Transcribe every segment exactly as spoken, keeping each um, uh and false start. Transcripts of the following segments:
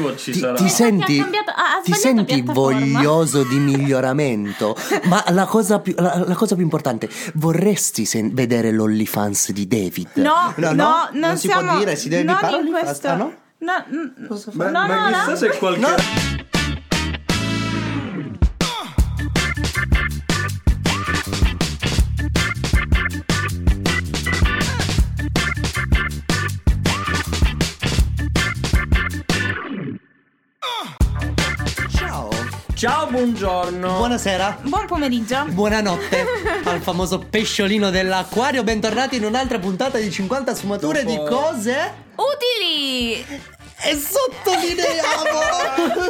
motivo ci ti, sarà. Ti senti, cambiato, ha, ha ti senti voglioso di miglioramento? Ma la cosa più, la, la cosa più importante, vorresti sen- vedere l'OnlyFans di David? No, no, no, no non, non si siamo, può dire, si deve parlare di questo. Ah, no? No, n- Posso fare? Ma, no, ma no, chissà no. se qualche... No. Ciao, buongiorno. Buonasera. Buon pomeriggio. Buonanotte al famoso pesciolino dell'acquario. Bentornati in un'altra puntata di cinquanta sfumature Dopo. di cose utili. E sottolineiamo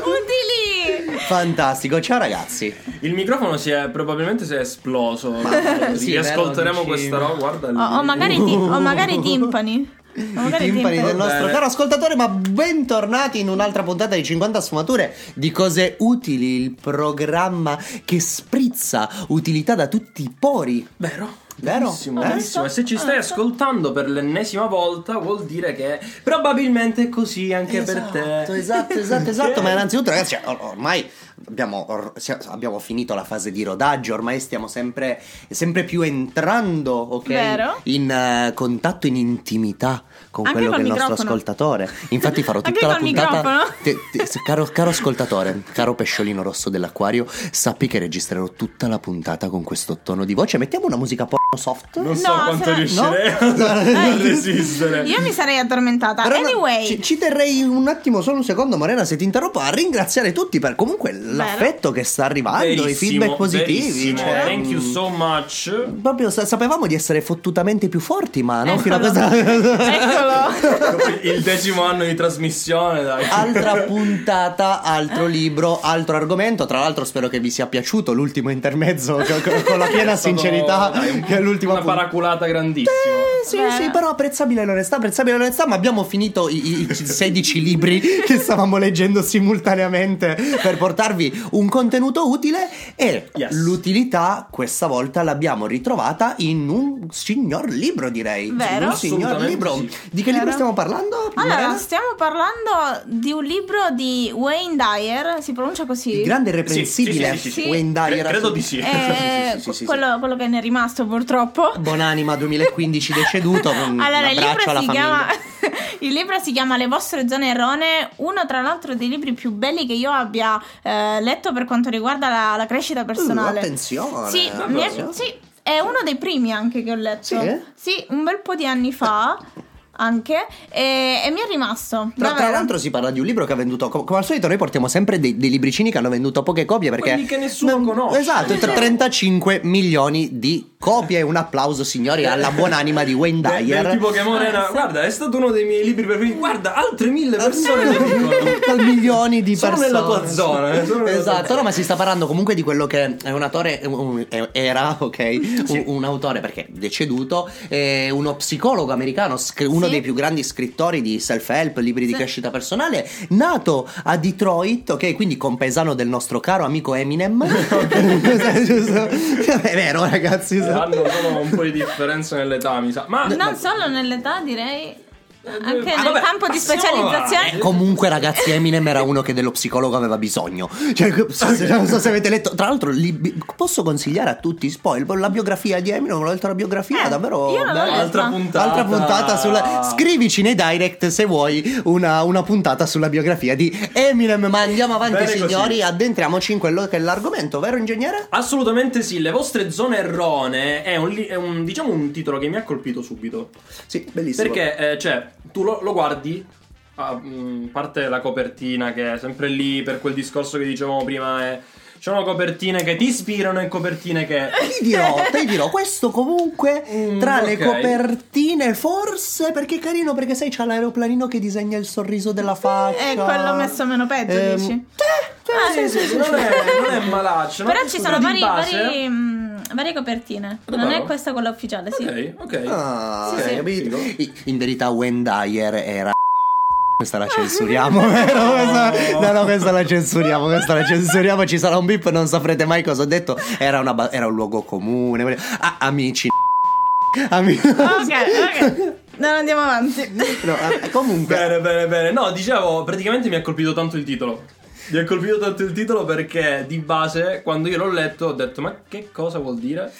utili. Fantastico. Ciao ragazzi. Il microfono si è probabilmente si è esploso. Ma sì, ascolteremo questa roba. Guarda o, o magari ti, o magari timpani. I timpani del nostro caro ascoltatore, ma bentornati in un'altra puntata di cinquanta sfumature di cose utili, il programma che sprizza utilità da tutti i pori. Vero? Vero? Bellissimo, bellissimo. E se ci stai ascoltando per l'ennesima volta vuol dire che probabilmente è così anche esatto, per te. Esatto, esatto, esatto. Ma innanzitutto ragazzi, or- ormai abbiamo, or- abbiamo finito la fase di rodaggio. Ormai stiamo sempre, sempre più entrando, ok? Vero. In uh, contatto, in intimità con anche quello che è il microfono. Nostro ascoltatore. Infatti farò tutta la puntata te, te, caro, caro ascoltatore, caro pesciolino rosso dell'acquario, sappi che registrerò tutta la puntata con questo tono di voce. Mettiamo una musica po' soft. Non so no, quanto sarà... riuscirei no? a resistere. Io mi sarei addormentata. Però anyway no, ci, ci terrei un attimo, solo un secondo Morena se ti interrompo, a ringraziare tutti per comunque l'affetto che sta arrivando, verissimo, i feedback positivi, cioè, thank you so much. Proprio sapevamo di essere fottutamente più forti, ma non fino a questa. Eccolo. Il decimo anno di trasmissione, dai. Altra puntata, altro libro, altro argomento. Tra l'altro spero che vi sia piaciuto l'ultimo intermezzo con, con la piena sincerità. Dai, che è l'ultima una punt- paraculata grandissima. Eh, sì, Beh. sì, però apprezzabile l'onestà, apprezzabile l'onestà, ma abbiamo finito i, i sedici libri che stavamo leggendo simultaneamente per portarvi un contenuto utile e yes. l'utilità questa volta l'abbiamo ritrovata in un signor libro, direi. Vero? Un signor libro. Sì. Di che Vero. libro stiamo parlando? Allora, stiamo parlando di un libro di Wayne Dyer, si pronuncia così? Il grande irreprensibile sì, sì, sì, sì, sì. Wayne Dyer. Credo di sì. Eh, sì, sì, sì, sì quello, quello che ne è rimasto purtroppo. Buonanima duemilaquindici deceduto. Allora il libro, alla si chiama, il libro si chiama Le vostre zone erronee, uno tra l'altro dei libri più belli che io abbia eh, letto per quanto riguarda la, la crescita personale. Uh, attenzione. Sì, attenzione. È, sì, è uno dei primi anche che ho letto. Sì, eh? sì un bel po' di anni fa. Anche e, e mi è rimasto tra, tra l'altro si parla di un libro che ha venduto come al solito noi portiamo sempre dei, dei libricini che hanno venduto poche copie perché quelli che nessuno non, conosce esatto trentacinque milioni di copie. Un applauso signori alla buonanima di Wayne Dyer. Tipo che Morena guarda è stato uno dei miei libri preferiti, guarda altre mille persone lo milioni di persone sono nella tua zona sono nella esatto tua... No ma si sta parlando comunque di quello che è un autore era ok sì. un, un autore perché deceduto è uno psicologo americano uno dei più grandi scrittori di self-help, libri sì. di crescita personale, nato a Detroit, ok, quindi compaesano del nostro caro amico Eminem. È vero ragazzi, hanno solo un po' di differenza nell'età, mi sa. Ma non solo nell'età, direi anche ah, nel vabbè, campo di specializzazione. Eh, comunque ragazzi Eminem era uno che dello psicologo aveva bisogno, cioè, non so se avete letto tra l'altro li, posso consigliare a tutti spoil la biografia di Eminem, l'altra biografia eh, davvero altra puntata. altra puntata sulla scrivici nei direct se vuoi una, una puntata sulla biografia di Eminem. Ma andiamo avanti bene signori così. Addentriamoci in quello che è l'argomento, vero ingegnere? Assolutamente sì. Le vostre zone erronee è un, è un diciamo un titolo che mi ha colpito subito. Sì, bellissimo perché eh, cioè tu lo, lo guardi, a parte la copertina che è sempre lì per quel discorso che dicevamo prima è... Ci sono copertine che ti ispirano e copertine che... Ti dirò, ti dirò, questo comunque mm, tra okay. le copertine forse, perché è carino, perché sai c'ha l'aeroplanino che disegna il sorriso della faccia. E quello messo meno peggio, ehm, dici? Eh, eh, sì, sì, sì, non è, non è malaccio. Però ci sono vari... vari... varie copertine. Davvero? Non è questa quella ufficiale, sì. Ok, ok. Ah, sì, okay sì. Sì. In verità Wayne Dyer era questa la censuriamo, vero? Questa... No, no, questa la censuriamo, questa la censuriamo, ci sarà un bip, non saprete mai cosa ho detto. Era una ba... era un luogo comune. Ah, amici. Amici. Ok, ok. No, andiamo avanti. No, comunque. Bene, bene, bene. No, dicevo, praticamente mi ha colpito tanto il titolo. Mi ha colpito tanto il titolo perché di base, quando io l'ho letto, ho detto, ma che cosa vuol dire?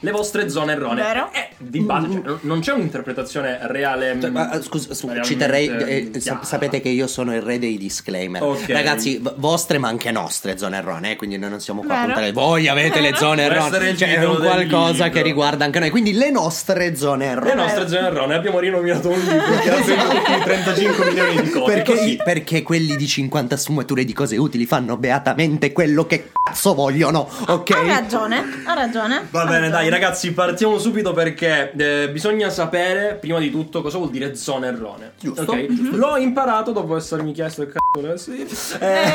Le vostre zone erronee. Vero? Eh, di base, cioè, non c'è un'interpretazione reale. Cioè, ma, scusa, scusa ci terrei. Eh, sapete che io sono il re dei disclaimer. Okay. Ragazzi, vostre ma anche nostre zone erronee. Quindi noi non siamo qua Vero. a puntare. Voi avete le zone erronee. Cioè, è un qualcosa che riguarda anche noi. Quindi le nostre zone erronee. Le nostre zone erronee. Abbiamo rinominato un libro che ha venduto trentacinque milioni di copie. Perché, perché quelli di cinquanta sfumature di cose utili fanno beatamente quello che cazzo vogliono. Ok. Ha ragione. Ha ragione. Va bene, dai. Ragazzi, partiamo subito perché eh, bisogna sapere prima di tutto cosa vuol dire zone erronee. Giusto, okay? Giusto. L'ho imparato dopo essermi chiesto il c***o. Sì. Eh,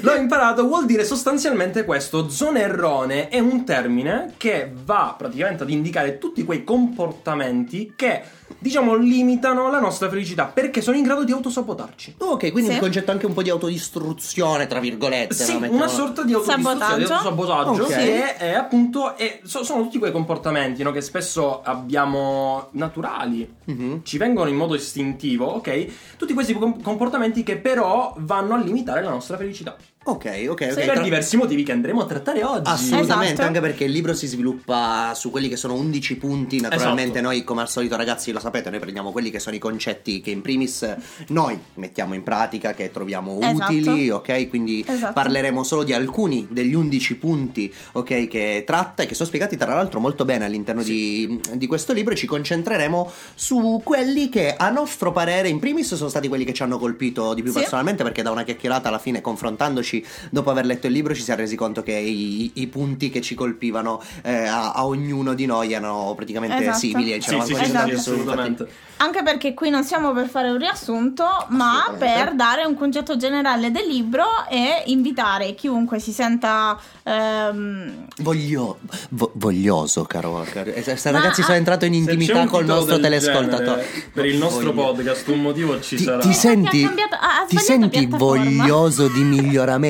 l'ho imparato, vuol dire sostanzialmente questo. Zone erronee è un termine che va praticamente ad indicare tutti quei comportamenti che, diciamo, limitano la nostra felicità perché sono in grado di autosabotarci. Ok, quindi sì. Un concetto anche un po' di autodistruzione, tra virgolette. Sì, no? Mettiamo... una sorta di autodistruzione, di autosabotaggio. Okay. Sì, è, è appunto, è, so, sono tutti quei comportamenti, no, che spesso abbiamo naturali, mm-hmm. ci vengono in modo istintivo, ok? Tutti questi com- comportamenti che però vanno a limitare la nostra felicità. Ok, ok, ok. Per tra... diversi motivi che andremo a trattare oggi. Assolutamente, esatto. Anche perché il libro si sviluppa su quelli che sono undici punti. Naturalmente, esatto. Noi, come al solito, ragazzi, lo sapete, noi prendiamo quelli che sono i concetti che in primis noi mettiamo in pratica, che troviamo esatto. utili, ok? Quindi esatto. parleremo solo di alcuni degli undici punti, ok, che tratta e che sono spiegati tra l'altro molto bene all'interno sì. di, di questo libro. E ci concentreremo su quelli che, a nostro parere, in primis sono stati quelli che ci hanno colpito di più sì. personalmente, perché da una chiacchierata alla fine, confrontandoci dopo aver letto il libro, ci siamo resi conto che i, i punti che ci colpivano eh, a, a ognuno di noi erano praticamente esatto. simili e sì, sì, sì, esatto. assolutamente. Anche perché qui non siamo per fare un riassunto, ma per dare un concetto generale del libro e invitare chiunque si senta ehm... Voglio, vo- voglioso caro, caro. Eh, ragazzi, ah, sono entrato in intimità col nostro telescoltatore per il nostro voglio. podcast. Un motivo ci ti, sarà ti senti, ha cambiato, ha ti senti voglioso di miglioramento?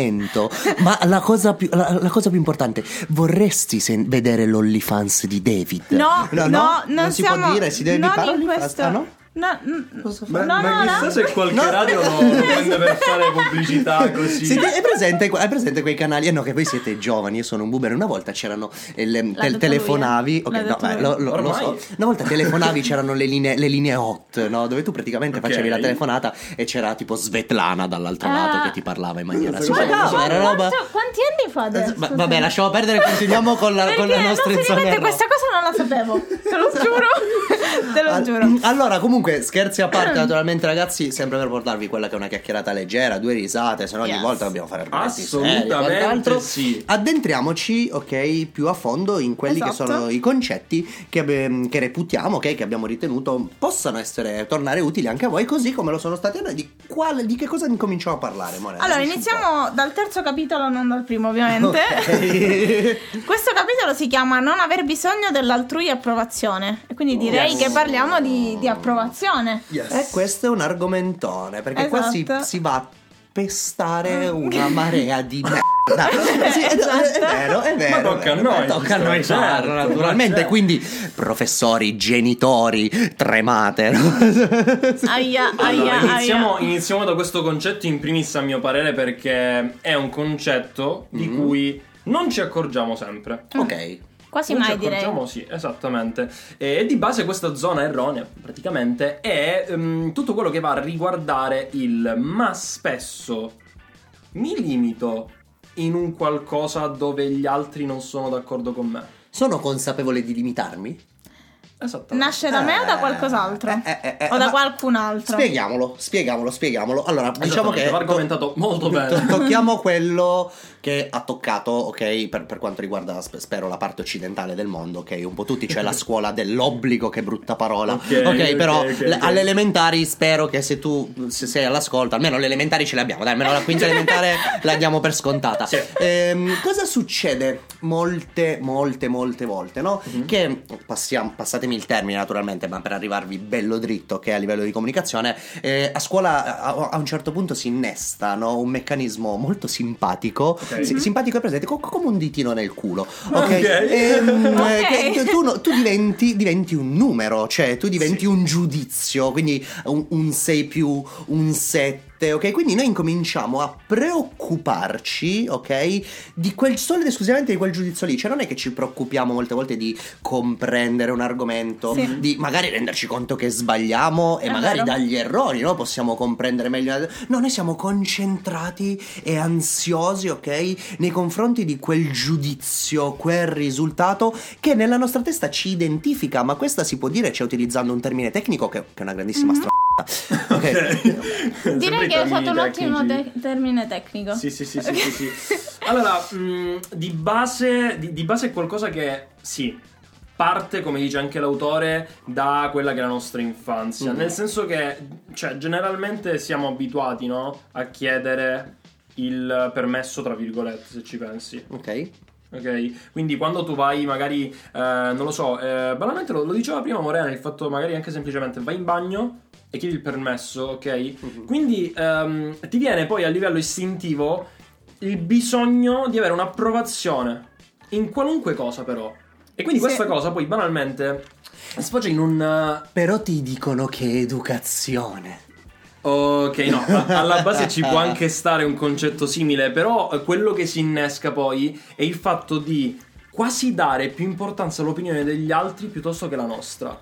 Ma la cosa più la, la cosa più importante, vorresti sen- vedere l'OnlyFans di David? No, no, no, no non, non si siamo, può dire, si deve fare questo. Ah, no? No, ma, no, ma chissà no. se qualche no. radio lo prende per fare pubblicità così. Siete, è, presente, è presente quei canali? Eh no, che voi siete giovani, io sono un boomer. Una volta c'erano le, te, telefonavi okay, no, beh, lo, lo, lo so. Una volta telefonavi c'erano le linee, le linee hot, no? Dove tu praticamente okay. facevi la telefonata e c'era tipo Svetlana dall'altro ah. lato che ti parlava in maniera so, super. No, era roba... quanto, quanti anni fa adesso? Va, vabbè, lasciamo perdere, continuiamo con la, con le nostre zone. Questa cosa non la sapevo, te lo giuro. Te lo giuro. Allora, comunque, scherzi a parte, naturalmente, ragazzi, sempre per portarvi quella che è una chiacchierata leggera, due risate, se no yes. ogni volta dobbiamo fare argomenti assolutamente seri, altro, sì. Addentriamoci, ok, più a fondo in quelli esatto. che sono i concetti che, che reputiamo, ok, che abbiamo ritenuto possano essere, tornare utili anche a voi, così come lo sono stati a noi. Di, quale, di che cosa incominciamo a parlare, Morena? Allora, iniziamo dal terzo capitolo, non dal primo, ovviamente. Okay. Questo capitolo si chiama Non aver bisogno dell'altrui approvazione, e quindi direi yes. che parliamo di, di approvazione. Yes. E questo è un argomentone, perché esatto. qua si, si va a pestare una marea di merda. Sì, è, è vero, è vero. Ma tocca vero, a noi, tocca a noi farlo, naturalmente. Quindi, professori, genitori, tremate. Aia, aia, allora, iniziamo, aia. Iniziamo da questo concetto in primis, a mio parere, perché è un concetto mm. di cui non ci accorgiamo sempre. Ok. Quasi non mai, direi. Sì, esattamente. E di base questa zona erronea praticamente è um, tutto quello che va a riguardare il ma spesso mi limito in un qualcosa dove gli altri non sono d'accordo con me. Sono consapevole di limitarmi? Nasce da me eh, o da qualcos'altro eh, eh, eh, o da qualcun altro? Spieghiamolo, spieghiamolo, spieghiamolo. Allora, diciamo che l'ho argomentato to- molto bene. To- tocchiamo quello che ha toccato, ok, per, per quanto riguarda spero la parte occidentale del mondo, ok, un po' tutti, cioè la scuola dell'obbligo, che brutta parola. Ok, okay, okay, però okay, okay. alle elementari spero che se tu se sei all'ascolto, almeno le elementari ce le abbiamo, dai, almeno la quinta elementare la diamo per scontata. Sì. Ehm, cosa succede molte molte molte volte, no? Mm-hmm. Che passiamo passate scusatemi il termine naturalmente, ma per arrivarvi bello dritto, che okay, a livello di comunicazione, eh, a scuola a, a un certo punto si innesta, no, un meccanismo molto simpatico, okay. si, simpatico e presente, co- come un ditino nel culo, ok, okay. Ehm, okay. Che, tu, no, tu diventi, diventi un numero, cioè tu diventi sì. un giudizio, quindi un, un sei più, un sette. Ok, quindi noi incominciamo a preoccuparci, ok, di quel solo ed esclusivamente di quel giudizio lì. Cioè non è che ci preoccupiamo molte volte di comprendere un argomento, sì. di magari renderci conto che sbagliamo e è magari vero. Dagli errori, no, possiamo comprendere meglio. No, noi siamo concentrati e ansiosi, ok, nei confronti di quel giudizio, quel risultato che nella nostra testa ci identifica. Ma questa si può dire, cioè utilizzando un termine tecnico che, che è una grandissima mm-hmm. strada. Okay. Direi che hai fatto un ottimo te- termine tecnico. Sì, sì, sì, okay. sì, sì, sì. Allora, mh, di base, di, di base è qualcosa che sì, parte, come dice anche l'autore, da quella che è la nostra infanzia. Mm-hmm. Nel senso che, cioè, generalmente siamo abituati, no? A chiedere il permesso, tra virgolette, se ci pensi. Ok. Ok, quindi quando tu vai magari, eh, non lo so, eh, banalmente lo, lo diceva prima Morena, il fatto magari anche semplicemente vai in bagno e chiedi il permesso, ok? Uh-huh. Quindi um, ti viene poi a livello istintivo il bisogno di avere un'approvazione in qualunque cosa però. E quindi Se... questa cosa poi banalmente sfocia in un... Però ti dicono che educazione... Ok, no, alla base ci può anche stare un concetto simile, però quello che si innesca poi è il fatto di quasi dare più importanza all'opinione degli altri piuttosto che la nostra.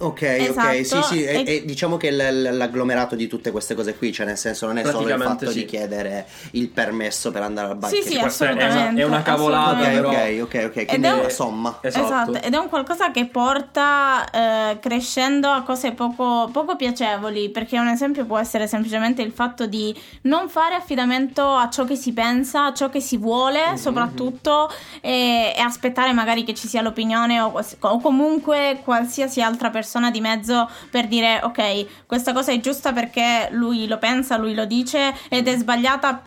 Ok, esatto. ok, sì, sì, e... E diciamo che l- l'agglomerato di tutte queste cose qui, cioè nel senso non è solo il fatto sì. di chiedere il permesso per andare al banco. Sì, sì, assolutamente. È una cavolata, però. Ok, ok, ok, quindi è una somma. Esatto. esatto, ed è un qualcosa che porta eh, crescendo a cose poco, poco piacevoli, perché un esempio può essere semplicemente il fatto di non fare affidamento a ciò che si pensa, a ciò che si vuole, mm-hmm. soprattutto, e, e aspettare magari che ci sia l'opinione o, o comunque qualsiasi altra persona di mezzo per dire ok, questa cosa è giusta perché lui lo pensa, lui lo dice ed è sbagliata.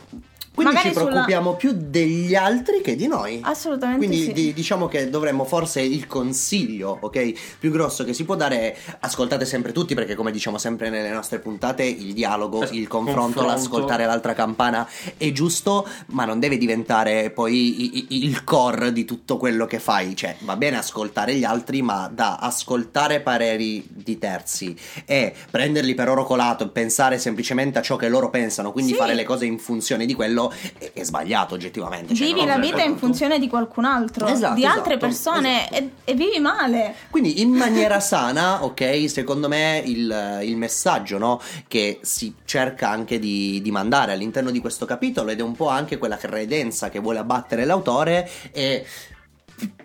Quindi magari ci preoccupiamo sulla... più degli altri che di noi. Assolutamente. Quindi sì. di, diciamo che dovremmo forse il consiglio, ok, più grosso che si può dare, ascoltate sempre tutti, perché come diciamo sempre nelle nostre puntate, il dialogo, il confronto, confronto. l'ascoltare l'altra campana è giusto, ma non deve diventare poi il core di tutto quello che fai. Cioè va bene ascoltare gli altri, ma da ascoltare pareri di terzi e prenderli per oro colato, pensare semplicemente a ciò che loro pensano, quindi sì. fare le cose in funzione di quello È, è sbagliato oggettivamente. Vivi cioè, la vita in tutto. funzione di qualcun altro, esatto, di altre esatto, persone esatto. E, e vivi male. Quindi in maniera sana, ok, secondo me il, il messaggio, no, che si cerca anche di, di mandare all'interno di questo capitolo, ed è un po' anche quella credenza che vuole abbattere l'autore, è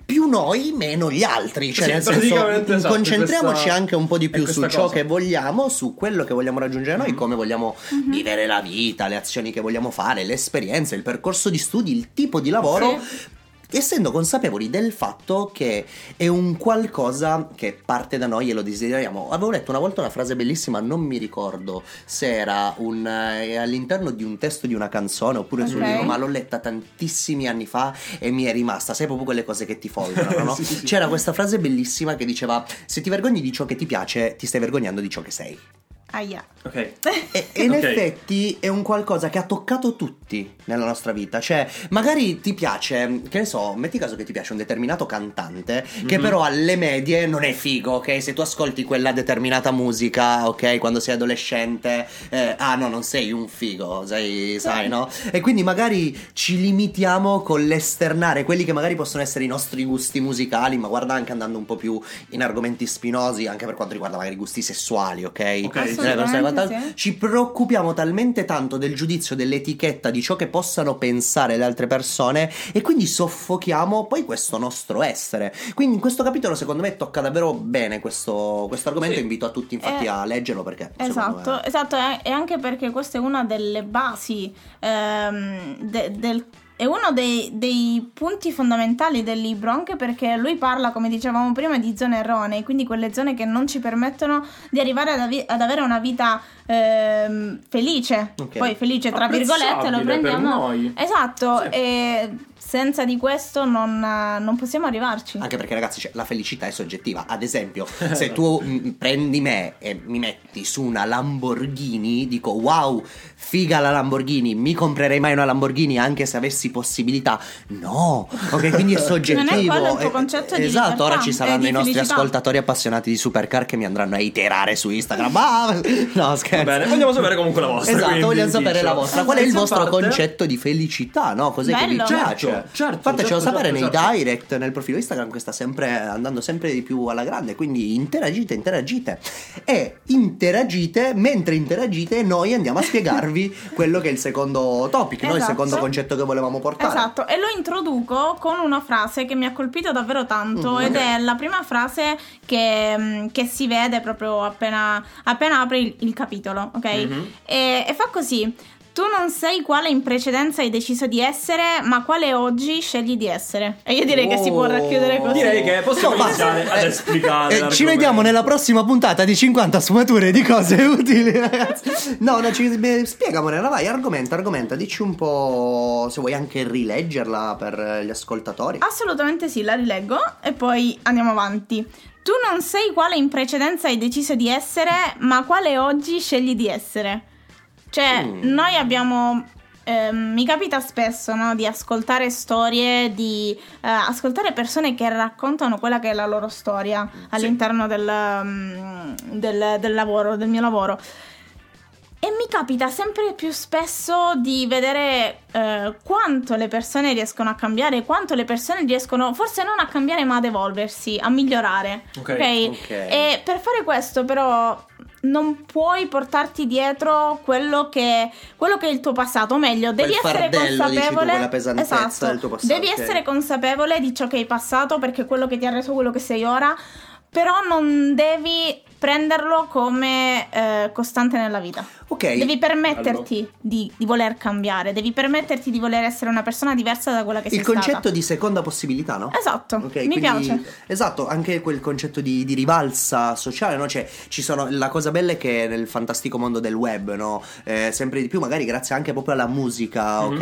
più noi meno gli altri, cioè sì, nel senso esatto, concentriamoci questa, anche un po' di più su ciò cosa. che vogliamo, su quello che vogliamo raggiungere noi, mm-hmm. come vogliamo mm-hmm. vivere la vita, le azioni che vogliamo fare, le esperienze, il percorso di studi, il tipo di lavoro, sì. essendo consapevoli del fatto che è un qualcosa che parte da noi e lo desideriamo. Avevo letto una volta una frase bellissima, non mi ricordo se era un, eh, all'interno di un testo di una canzone oppure okay. sul libro, ma l'ho letta tantissimi anni fa e mi è rimasta, sai, proprio quelle cose che ti folgono, no? sì, sì, c'era sì. questa frase bellissima che diceva: se ti vergogni di ciò che ti piace, ti stai vergognando di ciò che sei. Aia. Ok. E, e in okay. effetti è un qualcosa che ha toccato tutti nella nostra vita. Cioè magari ti piace, che ne so, metti caso che ti piace un determinato cantante mm-hmm. che però alle medie non è figo, ok? Se tu ascolti quella determinata musica, ok, quando sei adolescente, eh, ah no, non sei un figo, sei, sai, no? E quindi magari ci limitiamo con l'esternare quelli che magari possono essere i nostri gusti musicali, ma guarda anche andando un po' più in argomenti spinosi, anche per quanto riguarda magari i gusti sessuali, ok? Ok. Sì. Ci preoccupiamo talmente tanto del giudizio, dell'etichetta, di ciò che possano pensare le altre persone, e quindi soffochiamo poi questo nostro essere. Quindi in questo capitolo secondo me tocca davvero bene questo, questo argomento, sì. invito a tutti infatti eh, a leggerlo, perché esatto, me... esatto, e anche perché questa è una delle basi ehm, de, del è uno dei, dei punti fondamentali del libro, anche perché lui parla, come dicevamo prima, di zone erronee, quindi quelle zone che non ci permettono di arrivare ad, avi- ad avere una vita ehm, felice, okay. poi felice tra virgolette lo prendiamo per noi. Esatto, sì. e Senza di questo non, non possiamo arrivarci. Anche perché, ragazzi, cioè, la felicità è soggettiva. Ad esempio, se tu m- prendi me e mi metti su una Lamborghini, dico wow, figa la Lamborghini, mi comprerei mai una Lamborghini anche se avessi possibilità? No, ok, quindi è soggettivo. Non è quello il tuo concetto eh, di esatto, libertà. Ora ci saranno i nostri felicità. ascoltatori appassionati di supercar che mi andranno a iterare su Instagram. Ah, no, scherzo. Va bene, vogliamo sapere comunque la vostra. Esatto, vogliamo sapere la vostra. Qual è il vostro parte... concetto di felicità? No, cos'è Bello. che vi piace? Certo, certo, fatecelo certo, sapere certo, nei certo. direct, nel profilo Instagram che sta sempre andando sempre di più alla grande, quindi interagite, interagite e interagite, mentre interagite noi andiamo a spiegarvi quello che è il secondo topic, esatto. no? il secondo concetto che volevamo portare. Esatto, e lo introduco con una frase che mi ha colpito davvero tanto, mm-hmm, ed okay. è la prima frase che, che si vede proprio appena, appena apri il, il capitolo, ok? Mm-hmm. E, e fa così: tu non sei quale in precedenza hai deciso di essere, ma quale oggi scegli di essere. E io direi oh, che si può racchiudere così. Direi che possiamo no, iniziare eh, ad esplicare. Eh, ci vediamo nella prossima puntata di cinquanta sfumature di cose utili, ragazzi. No, no, ci, beh, spiega, Morena, vai, argomenta, argomenta. Dici un po' se vuoi anche rileggerla per gli ascoltatori. Assolutamente sì, la rileggo e poi andiamo avanti. Tu non sei quale in precedenza hai deciso di essere, ma quale oggi scegli di essere. Cioè, mm. noi abbiamo, eh, mi capita spesso, no, di ascoltare storie, di eh, ascoltare persone che raccontano quella che è la loro storia all'interno del, del, del lavoro, del mio lavoro. E mi capita sempre più spesso di vedere eh, quanto le persone riescono a cambiare, quanto le persone riescono, forse non a cambiare ma ad evolversi, a migliorare. Ok, okay? okay. E per fare questo però non puoi portarti dietro quello che, quello che è il tuo passato, o meglio, devi Quel essere fardello, consapevole dici tu, quella pesantezza esatto, del tuo passato. Devi okay. essere consapevole di ciò che hai passato, perché è quello che ti ha reso quello che sei ora, però non devi prenderlo come eh, costante nella vita. Ok. Devi permetterti allora. di, di voler cambiare, devi permetterti di voler essere una persona diversa da quella che sei stata. Il concetto di seconda possibilità, no? Esatto, okay, mi quindi, piace. Esatto, anche quel concetto di, di rivalsa sociale, no? Cioè, ci sono, la cosa bella è che nel fantastico mondo del web, no? Eh, sempre di più, magari grazie anche proprio alla musica, mm-hmm.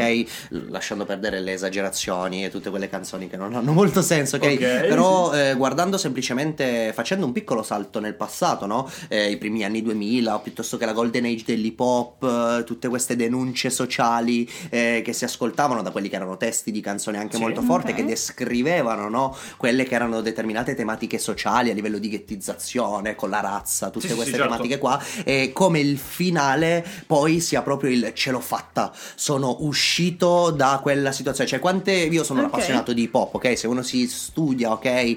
ok? Lasciando perdere le esagerazioni e tutte quelle canzoni che non hanno molto senso, ok? okay. Però eh, guardando semplicemente, facendo un piccolo salto nel passato, no? Eh, i primi anni duemila, o piuttosto che la golden age dell'hip hop, eh, tutte queste denunce sociali eh, che si ascoltavano da quelli che erano testi di canzoni anche sì, molto forti okay. che descrivevano, no? quelle che erano determinate tematiche sociali a livello di ghettizzazione con la razza, tutte sì, queste sì, tematiche certo. qua, e come il finale poi sia proprio il ce l'ho fatta, sono uscito da quella situazione. Cioè, quante io sono okay. un appassionato di hip hop, ok? Se uno si studia, ok, eh,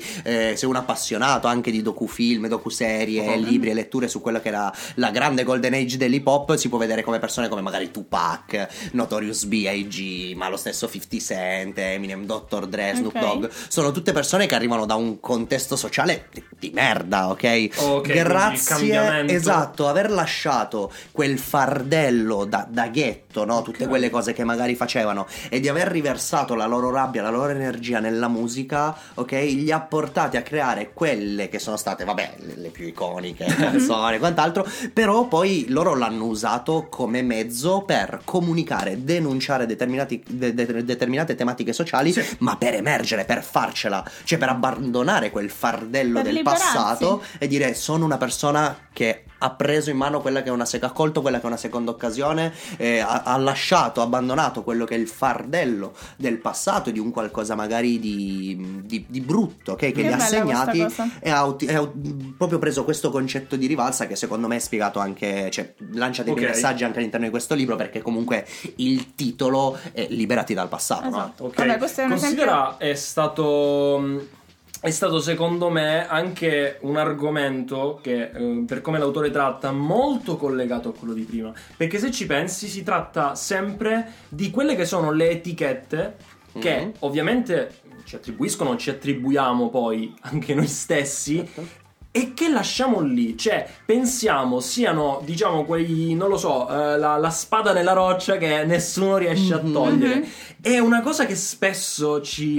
se uno è appassionato anche di docufilm, docuserie, e libri e letture su quella che era la grande golden age dell'hip hop, si può vedere come persone come magari Tupac, Notorious B I G, ma lo stesso cinquanta Cent, Eminem, doctor Dre, Snoop okay. Dogg. Sono tutte persone che arrivano da un contesto sociale di, di merda, ok? okay Grazie, esatto, aver lasciato quel fardello da, da ghetto, no? Tutte okay. quelle cose che magari facevano, e di aver riversato la loro rabbia, la loro energia nella musica, ok? Li ha portati a creare quelle che sono state, vabbè, le, le più iconiche canzone e quant'altro, però poi loro l'hanno usato come mezzo per comunicare, denunciare determinati, de, de, determinate tematiche sociali, sì. ma per emergere, per farcela, cioè per abbandonare quel fardello per del liberarsi. passato e dire sono una persona che ha preso in mano quella che è una sec- ha colto quella che è una seconda occasione, eh, ha, ha lasciato, abbandonato quello che è il fardello del passato, di un qualcosa magari di, di, di brutto okay, che, che gli ha segnati, e ha, e ha proprio preso questo concetto di rivalsa che secondo me è spiegato anche, cioè lancia dei okay. messaggi anche all'interno di questo libro, perché comunque il titolo è Liberati dal passato, esatto. no? okay. Vabbè, questo è un considera esempio... è stato È stato secondo me anche un argomento che eh, per come l'autore tratta molto collegato a quello di prima, perché se ci pensi si tratta sempre di quelle che sono le etichette che mm-hmm. ovviamente ci attribuiscono, ci attribuiamo poi anche noi stessi, certo. e che lasciamo lì, cioè pensiamo siano, diciamo, quei, non lo so, eh, la, la spada nella roccia che nessuno riesce a togliere. Mm-hmm. È una cosa che spesso ci,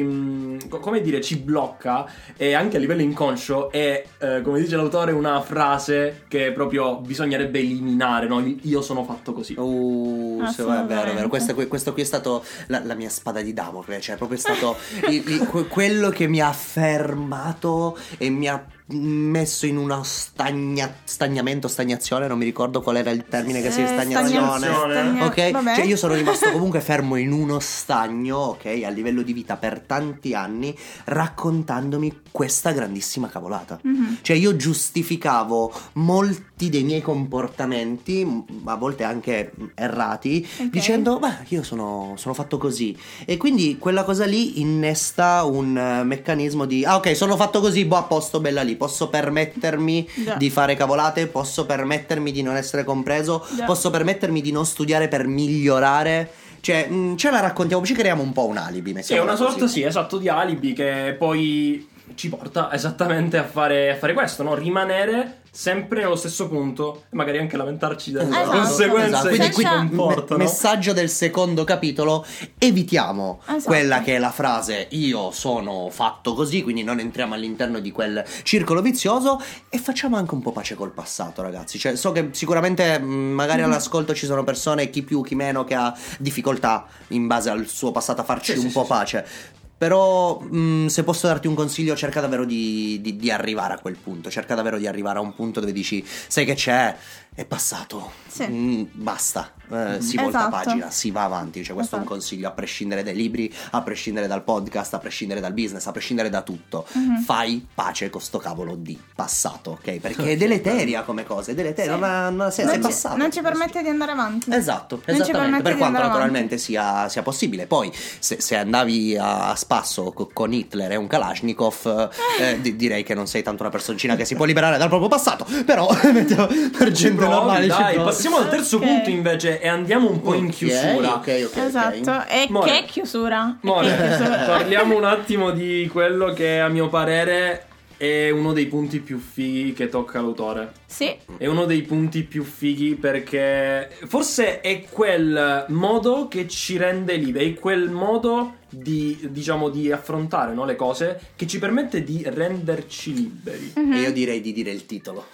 come dire, ci blocca, e anche a livello inconscio è, eh, come dice l'autore, una frase che proprio bisognerebbe eliminare, no? Io sono fatto così. Oh, è vero, è vero. Questo, questo qui è stato la, la mia spada di Damocle, cioè è proprio stato il, il, quello che mi ha fermato e mi ha messo in una stagna, stagnamento, stagnazione, non mi ricordo qual era il termine che eh, si stagnazione, stagnazione. Ok, vabbè. Cioè io sono rimasto comunque fermo in uno stagno, ok, a livello di vita per tanti anni, raccontandomi questa grandissima cavolata. Mm-hmm. Cioè io giustificavo molti dei miei comportamenti, a volte anche errati, okay, dicendo ma io sono, sono fatto così, e quindi quella cosa lì innesta un meccanismo di ah ok, sono fatto così, boh, a posto, bella lì. Posso permettermi yeah. di fare cavolate, posso permettermi di non essere compreso, yeah. posso permettermi di non studiare per migliorare. Cioè, mh, ce la raccontiamo, ci creiamo un po' un alibi. Sì, è una sorta, così. Sì, esatto, di alibi che poi ci porta esattamente a fare, a fare questo, no? Rimanere sempre nello stesso punto, magari anche lamentarci delle esatto, conseguenze. Esatto. Quindi qui il me- messaggio del secondo capitolo: evitiamo esatto. quella che è la frase io sono fatto così, quindi non entriamo all'interno di quel circolo vizioso, e facciamo anche un po' pace col passato, ragazzi. Cioè, so che sicuramente magari mm-hmm. all'ascolto ci sono persone, chi più chi meno, che ha difficoltà in base al suo passato a farci sì, un sì, po' sì, pace. Sì. Però mh, se posso darti un consiglio, cerca davvero di, di, di arrivare a quel punto. Cerca davvero di arrivare a un punto dove dici sai che c'è, è passato, sì. mm, basta, eh, si volta esatto. pagina, si va avanti. Cioè questo esatto. è un consiglio a prescindere dai libri, a prescindere dal podcast, a prescindere dal business, a prescindere da tutto. Mm-hmm. Fai pace con sto cavolo di passato, ok? Perché è deleteria come cosa, è deleteria, sì. non ha, non ha senso, non è ci, passato. Non ci permette questo. Di andare avanti. Esatto, non esattamente, per quanto naturalmente sia, sia possibile. Poi se, se andavi a spasso con Hitler e un Kalashnikov, eh, d- direi che non sei tanto una personcina che si può liberare dal proprio passato, però per gente normale dai, ci dai, passiamo al terzo okay. punto invece e andiamo un po' okay, in chiusura okay, okay, esatto okay. E More. Che chiusura, More. E che chiusura? Parliamo un attimo di quello che a mio parere è uno dei punti più fighi che tocca l'autore. Sì. È uno dei punti più fighi perché forse è quel modo che ci rende liberi, è quel modo di, diciamo, di affrontare, no, le cose che ci permette di renderci liberi. Mm-hmm. E io direi di dire il titolo.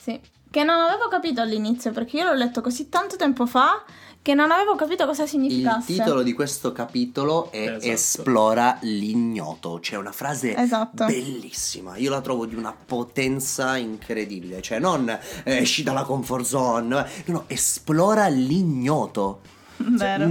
Sì. Che non avevo capito all'inizio, perché io l'ho letto così tanto tempo fa che non avevo capito cosa significasse. Il titolo di questo capitolo è esatto. Esplora l'ignoto. C'è una frase esatto. bellissima. Io la trovo di una potenza incredibile. Cioè non eh, esci dalla comfort zone, no, no, esplora l'ignoto. Vero.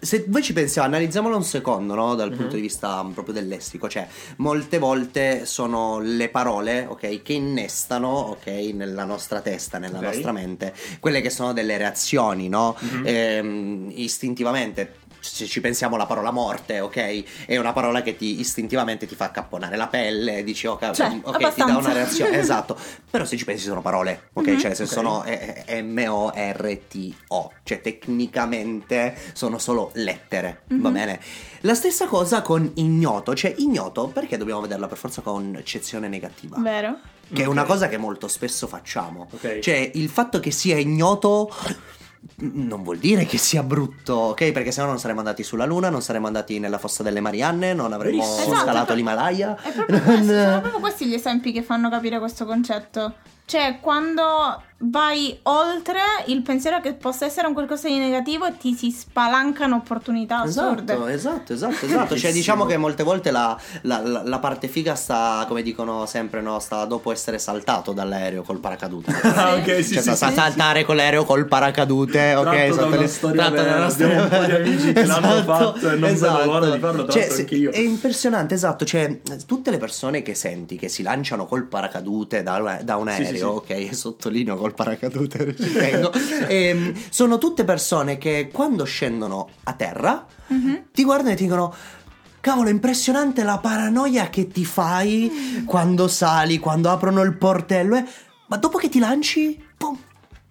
Se voi ci pensiamo, analizziamolo un secondo, no? Dal uh-huh. punto di vista proprio del lessico, cioè molte volte sono le parole, ok, che innestano, ok, nella nostra testa, nella okay. nostra mente, quelle che sono delle reazioni, no? Uh-huh. Ehm, istintivamente. Se ci pensiamo, la parola morte, ok, è una parola che ti istintivamente ti fa accapponare la pelle, dici oh, cioè, ok, abbastanza. Ti dà una reazione esatto. Però se ci pensi sono parole, ok, mm-hmm. cioè se okay. sono M O R T O, cioè tecnicamente sono solo lettere, mm-hmm. va bene. La stessa cosa con ignoto, cioè ignoto perché dobbiamo vederla per forza con eccezione negativa, vero? Che okay. è una cosa che molto spesso facciamo, okay. cioè il fatto che sia ignoto non vuol dire che sia brutto, ok? Perché sennò non saremmo andati sulla Luna, non saremmo andati nella Fossa delle Marianne, non avremmo esatto, scalato proprio, l'Himalaya. È proprio questo, sono proprio questi gli esempi che fanno capire questo concetto. Cioè, quando vai oltre il pensiero che possa essere un qualcosa di negativo e ti si spalancano opportunità assurde. Esatto, esatto, esatto, esatto. Cioè diciamo che molte volte la, la, la, la parte figa sta, come dicono sempre, no, sta dopo essere saltato dall'aereo col paracadute. Ah, ok, sì, cioè, sì, sa, sì, saltare sì. con l'aereo col paracadute, ok, sotto le storia vera, abbiamo un po' di amici che esatto, l'hanno fatto e non esatto. vedo l'ora di farlo, tra l'altro cioè, anche io. È impressionante, esatto, cioè tutte le persone che senti che si lanciano col paracadute da, da un aereo, sì, sì, sì. ok, sottolineo col paracadute e, sono tutte persone che quando scendono a terra mm-hmm. ti guardano e ti dicono cavolo, impressionante la paranoia che ti fai mm-hmm. quando sali, quando aprono il portello, eh? Ma dopo che ti lanci pum,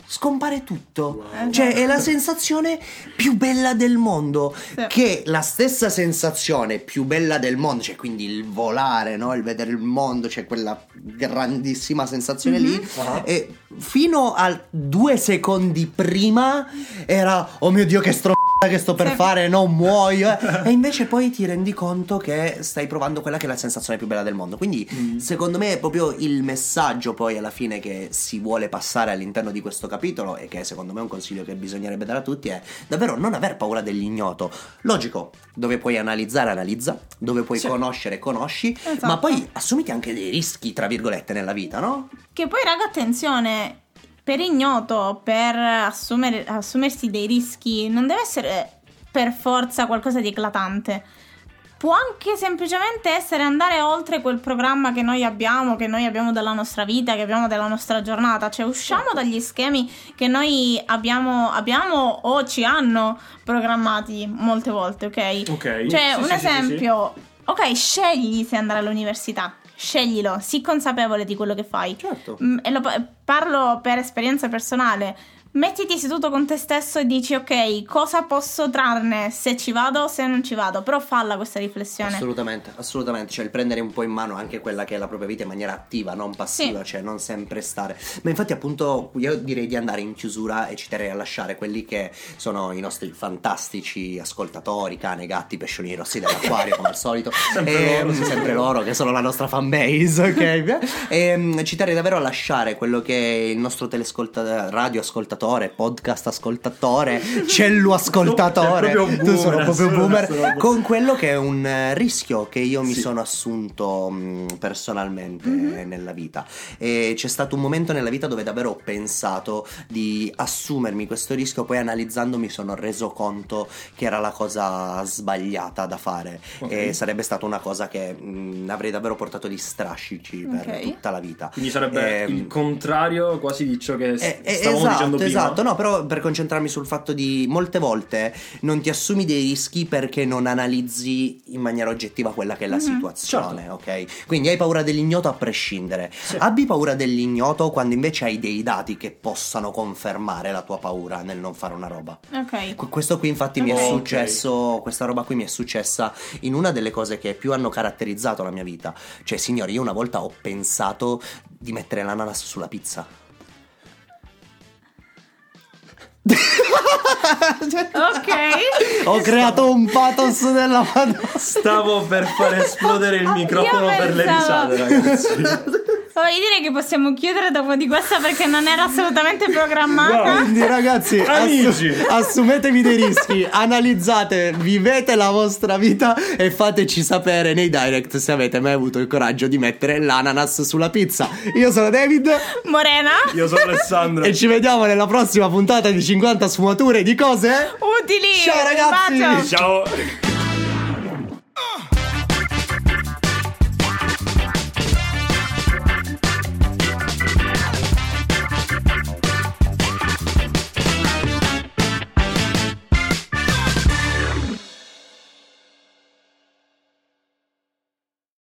scompare tutto. Wow. Cioè è la sensazione più bella del mondo, sì. Che la stessa sensazione più bella del mondo, cioè quindi il volare, no? Il vedere il mondo, cioè quella grandissima sensazione, mm-hmm. lì, wow. E fino a due secondi prima era oh mio Dio che stro... che sto per fare, no, muoio, eh. E invece poi ti rendi conto che stai provando quella che è la sensazione più bella del mondo. Quindi mm. secondo me è proprio il messaggio poi alla fine che si vuole passare all'interno di questo capitolo, e che secondo me è un consiglio che bisognerebbe dare a tutti, è davvero non aver paura dell'ignoto. Logico, dove puoi analizzare analizza, dove puoi sì. conoscere conosci, esatto. Ma poi assumiti anche dei rischi tra virgolette nella vita, no? Che poi raga attenzione, per ignoto, per assumere, assumersi dei rischi, non deve essere per forza qualcosa di eclatante. Può anche semplicemente essere andare oltre quel programma che noi abbiamo, che noi abbiamo della nostra vita, che abbiamo della nostra giornata. Cioè usciamo dagli schemi che noi abbiamo, abbiamo o ci hanno programmati molte volte, ok? Ok. Cioè sì, un sì, esempio, sì, sì. Ok, scegli se andare all'università. Sceglilo, sii consapevole di quello che fai. Certo. Mm, e lo, parlo per esperienza personale. Mettiti seduto con te stesso e dici ok, cosa posso trarne, se ci vado o se non ci vado. Però falla questa riflessione. Assolutamente, assolutamente. Cioè il prendere un po' in mano anche quella che è la propria vita in maniera attiva, non passiva, sì. Cioè non sempre stare. Ma infatti appunto io direi di andare in chiusura e ci terrei a lasciare quelli che sono i nostri fantastici ascoltatori, cane, gatti, pesciolini rossi dell'acquario come al solito. Sempre, e, loro. sempre loro che sono la nostra fan base, ok? E ci terrei davvero a lasciare quello che è il nostro telescolta- radio ascoltatore, podcast ascoltatore, cello ascoltatore, boomer, tu sono proprio boomer, sono, sono con quello che è un rischio che io mi sì. sono assunto mh, personalmente mm-hmm. nella vita. E c'è stato un momento nella vita dove davvero ho pensato di assumermi questo rischio, poi analizzando mi sono reso conto che era la cosa sbagliata da fare, okay. E sarebbe stata una cosa che mh, avrei davvero portato di strascici per okay. tutta la vita. Quindi sarebbe e, il contrario quasi di ciò che è, stavamo esatto, dicendo. Esatto, no, però per concentrarmi sul fatto di molte volte non ti assumi dei rischi perché non analizzi in maniera oggettiva quella che è la mm-hmm. situazione, certo. Ok? Quindi hai paura dell'ignoto a prescindere. Sì. Abbi paura dell'ignoto quando invece hai dei dati che possano confermare la tua paura nel non fare una roba. Ok. Qu- questo qui infatti okay. mi è successo, okay. questa roba qui mi è successa in una delle cose che più hanno caratterizzato la mia vita. Cioè, signori, io una volta ho pensato di mettere l'ananas sulla pizza. Ok, ho creato un pathos della madonna. Stavo per far esplodere il microfono per le risate, ragazzi. Voglio dire che possiamo chiudere dopo di questa perché non era assolutamente programmata. No, quindi ragazzi, amici, assumetevi dei rischi, analizzate, vivete la vostra vita e fateci sapere nei direct se avete mai avuto il coraggio di mettere l'ananas sulla pizza. Io sono David Morena. Io sono Alessandro. E ci vediamo nella prossima puntata di cinquanta sfumature di cose utili. Ciao ragazzi. Ciao.